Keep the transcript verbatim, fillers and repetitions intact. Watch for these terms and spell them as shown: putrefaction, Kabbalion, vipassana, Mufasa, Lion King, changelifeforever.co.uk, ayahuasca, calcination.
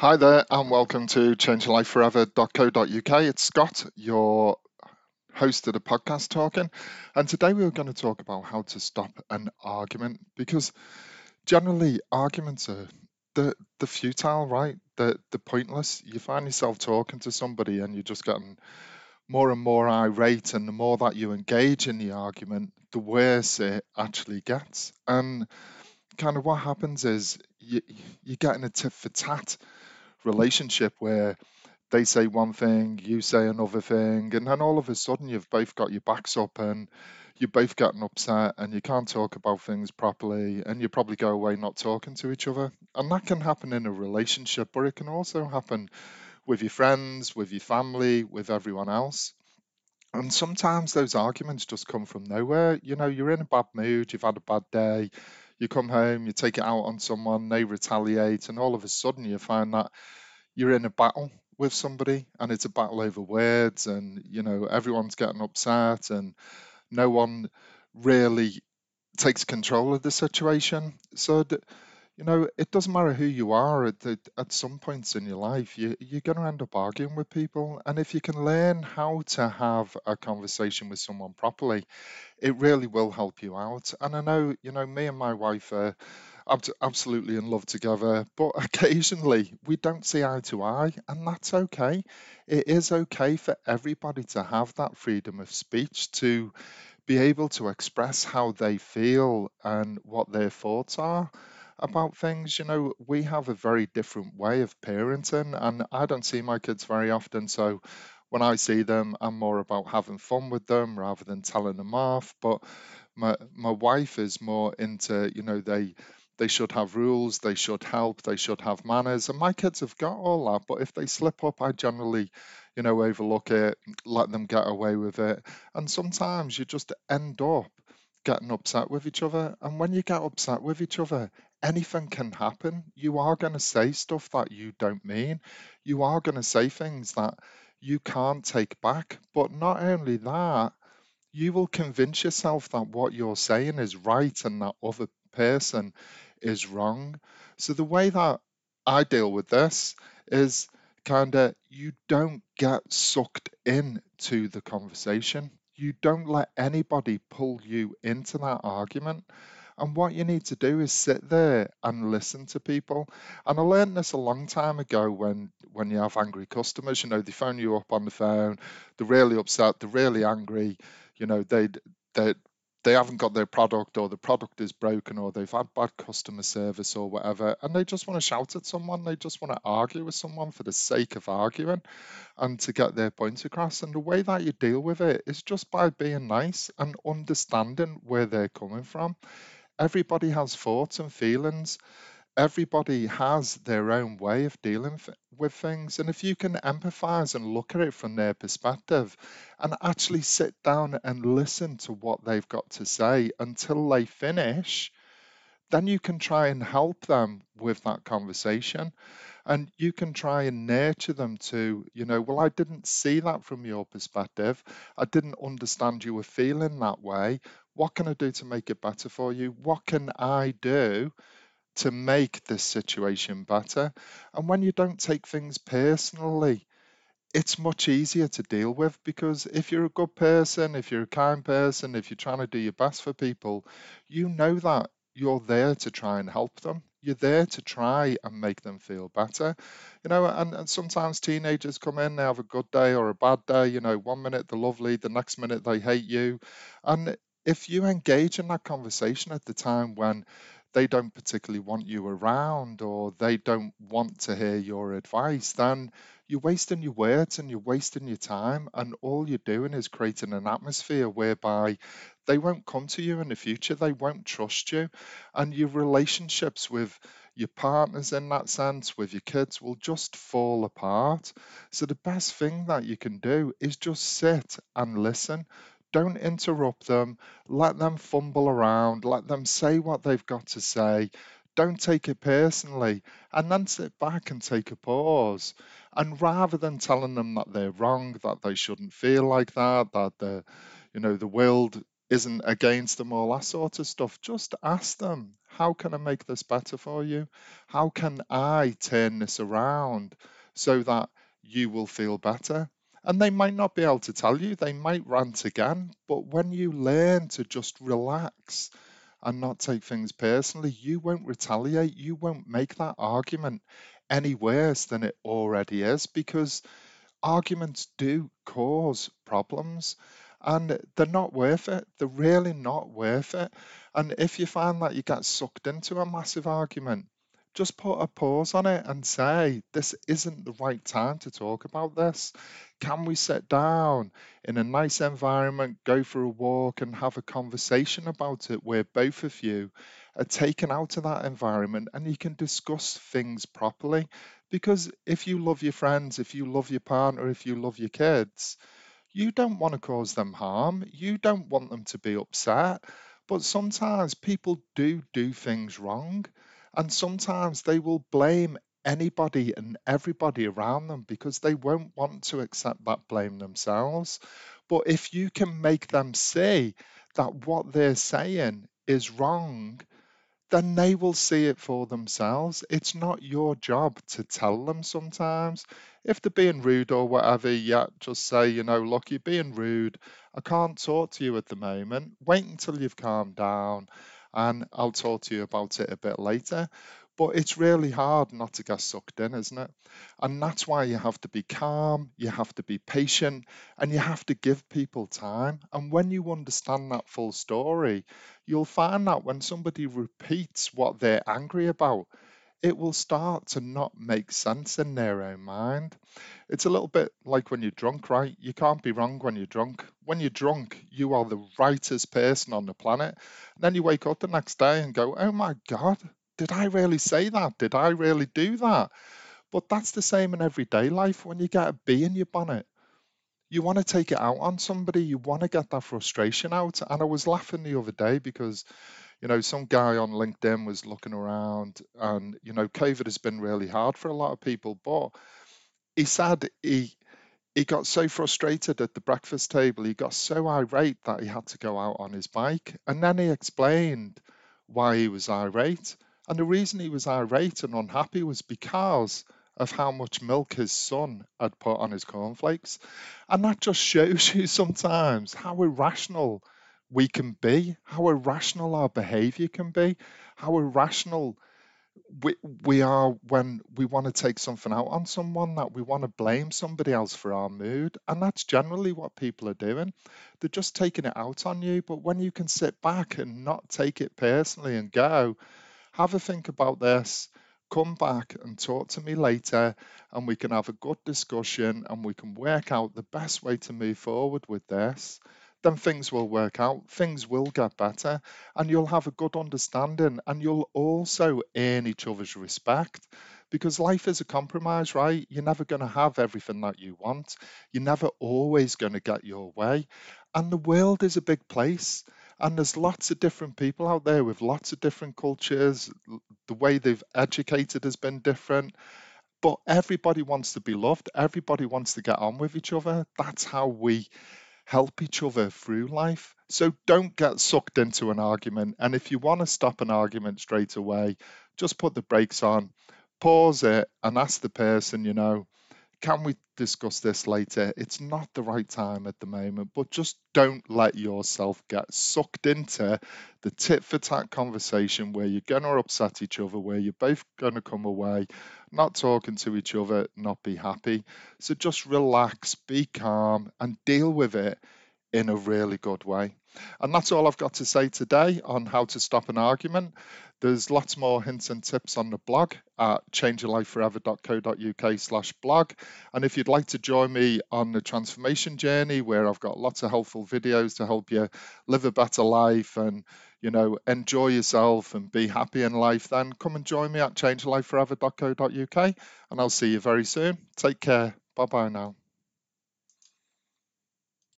Hi there, and welcome to change life forever dot co dot U K. It's Scott, your host of the podcast Talking, and today we're going to talk about how to stop an argument, because generally arguments are the the futile, right? The the pointless. You find yourself talking to somebody and you're just getting more and more irate, and the more that you engage in the argument, the worse it actually gets. And kind of what happens is you you get in a tit for tat relationship where they say one thing, you say another thing, and then all of a sudden you've both got your backs up and you're both getting upset and you can't talk about things properly, and you probably go away not talking to each other. And that can happen in a relationship, but it can also happen with your friends, with your family, with everyone else. And sometimes those arguments just come from nowhere. You know, you're in a bad mood, you've had a bad day, you come home, you take it out on someone, they retaliate, and all of a sudden you find that you're in a battle with somebody, and it's a battle over words, and you know everyone's getting upset and no one really takes control of the situation. So that, you know, it doesn't matter who you are, at, the, at some points in your life, you, you're going to end up arguing with people. And if you can learn how to have a conversation with someone properly, it really will help you out. And I know, you know, me and my wife are absolutely in love together, but occasionally we don't see eye to eye, and that's okay. It is okay for everybody to have that freedom of speech, to be able to express how they feel and what their thoughts are about things. You know, we have a very different way of parenting, and I don't see my kids very often, so when I see them, I'm more about having fun with them rather than telling them off. But my my wife is more into, you know, they they should have rules, they should help, they should have manners, and my kids have got all that, but if they slip up, I generally, you know, overlook it, let them get away with it. And sometimes you just end up getting upset with each other, and when you get upset with each other, anything can happen. You are going to say stuff that you don't mean. You are going to say things that you can't take back. But not only that, you will convince yourself that what you're saying is right and that other person is wrong. So the way that I deal with this is kind of, you don't get sucked into the conversation. You don't let anybody pull you into that argument. And what you need to do is sit there and listen to people. And I learned this a long time ago when, when you have angry customers. You know, they phone you up on the phone, they're really upset, they're really angry, you know, they they they haven't got their product, or the product is broken, or they've had bad customer service or whatever, and they just want to shout at someone, they just want to argue with someone for the sake of arguing and to get their point across. And the way that you deal with it is just by being nice and understanding where they're coming from. Everybody has thoughts and feelings. Everybody has their own way of dealing with things. And if you can empathize and look at it from their perspective and actually sit down and listen to what they've got to say until they finish, then you can try and help them with that conversation. And you can try and nurture them to, you know, well, I didn't see that from your perspective. I didn't understand you were feeling that way. What can I do to make it better for you? What can I do to make this situation better? And when you don't take things personally, it's much easier to deal with, because if you're a good person, if you're a kind person, if you're trying to do your best for people, you know that you're there to try and help them. You're there to try and make them feel better. You know, and, and sometimes teenagers come in, they have a good day or a bad day. You know, one minute they're lovely, the next minute they hate you. And if you engage in that conversation at the time when they don't particularly want you around, or they don't want to hear your advice, then you're wasting your words and you're wasting your time, and all you're doing is creating an atmosphere whereby they won't come to you in the future, they won't trust you, and your relationships with your partners in that sense, with your kids, will just fall apart. So the best thing that you can do is just sit and listen. Don't interrupt them. Let them fumble around. Let them say what they've got to say. Don't take it personally. And then sit back and take a pause. And rather than telling them that they're wrong, that they shouldn't feel like that, that the, you know, the world isn't against them, all that sort of stuff, just ask them, How can I make this better for you? How can I turn this around so that you will feel better? And they might not be able to tell you, they might rant again, but when you learn to just relax and not take things personally, you won't retaliate, you won't make that argument any worse than it already is, because arguments do cause problems and they're not worth it. They're really not worth it. And if you find that you get sucked into a massive argument, just put a pause on it and say, this isn't the right time to talk about this. Can we sit down in a nice environment, go for a walk and have a conversation about it where both of you are taken out of that environment and you can discuss things properly? Because if you love your friends, if you love your partner, if you love your kids, you don't want to cause them harm. You don't want them to be upset. But sometimes people do do things wrong. And sometimes they will blame anybody and everybody around them because they won't want to accept that blame themselves. But if you can make them see that what they're saying is wrong, then they will see it for themselves. It's not your job to tell them sometimes. If they're being rude or whatever, yeah, just say, you know, look, you're being rude. I can't talk to you at the moment. Wait until you've calmed down, and I'll talk to you about it a bit later. But it's really hard not to get sucked in, isn't it? And that's why you have to be calm, you have to be patient, and you have to give people time. And when you understand that full story, you'll find that when somebody repeats what they're angry about, it will start to not make sense in their own mind. It's a little bit like when you're drunk, right? You can't be wrong when you're drunk. When you're drunk, you are the rightest person on the planet. And then you wake up the next day and go, oh my God, did I really say that? Did I really do that? But that's the same in everyday life. When you get a bee in your bonnet, you want to take it out on somebody. You want to get that frustration out. And I was laughing the other day because, you know, some guy on LinkedIn was looking around and, you know, COVID has been really hard for a lot of people. But he said he, he got so frustrated at the breakfast table, he got so irate that he had to go out on his bike. And then he explained why he was irate. And the reason he was irate and unhappy was because of how much milk his son had put on his cornflakes. And that just shows you sometimes how irrational we can be, how irrational our behavior can be, how irrational we, we are when we want to take something out on someone, that we want to blame somebody else for our mood. And that's generally what people are doing. They're just taking it out on you. But when you can sit back and not take it personally and go, have a think about this, come back and talk to me later, and we can have a good discussion and we can work out the best way to move forward with this, then things will work out, things will get better, and you'll have a good understanding, and you'll also earn each other's respect, because life is a compromise, right? You're never going to have everything that you want. You're never always going to get your way. And the world is a big place, and there's lots of different people out there with lots of different cultures. The way they've educated has been different. But everybody wants to be loved. Everybody wants to get on with each other. That's how we help each other through life. So don't get sucked into an argument. And if you want to stop an argument straight away, just put the brakes on, pause it, and ask the person, you know, can we discuss this later? It's not the right time at the moment, but just don't let yourself get sucked into the tit for tat conversation where you're going to upset each other, where you're both going to come away not talking to each other, not be happy. So just relax, be calm, and deal with it in a really good way. And that's all I've got to say today on how to stop an argument. There's lots more hints and tips on the blog at change your life forever dot co dot uk slash blog. And if you'd like to join me on the transformation journey, where I've got lots of helpful videos to help you live a better life and, you know, enjoy yourself and be happy in life, then come and join me at change your life forever dot co dot uk. And I'll see you very soon. Take care. Bye-bye now.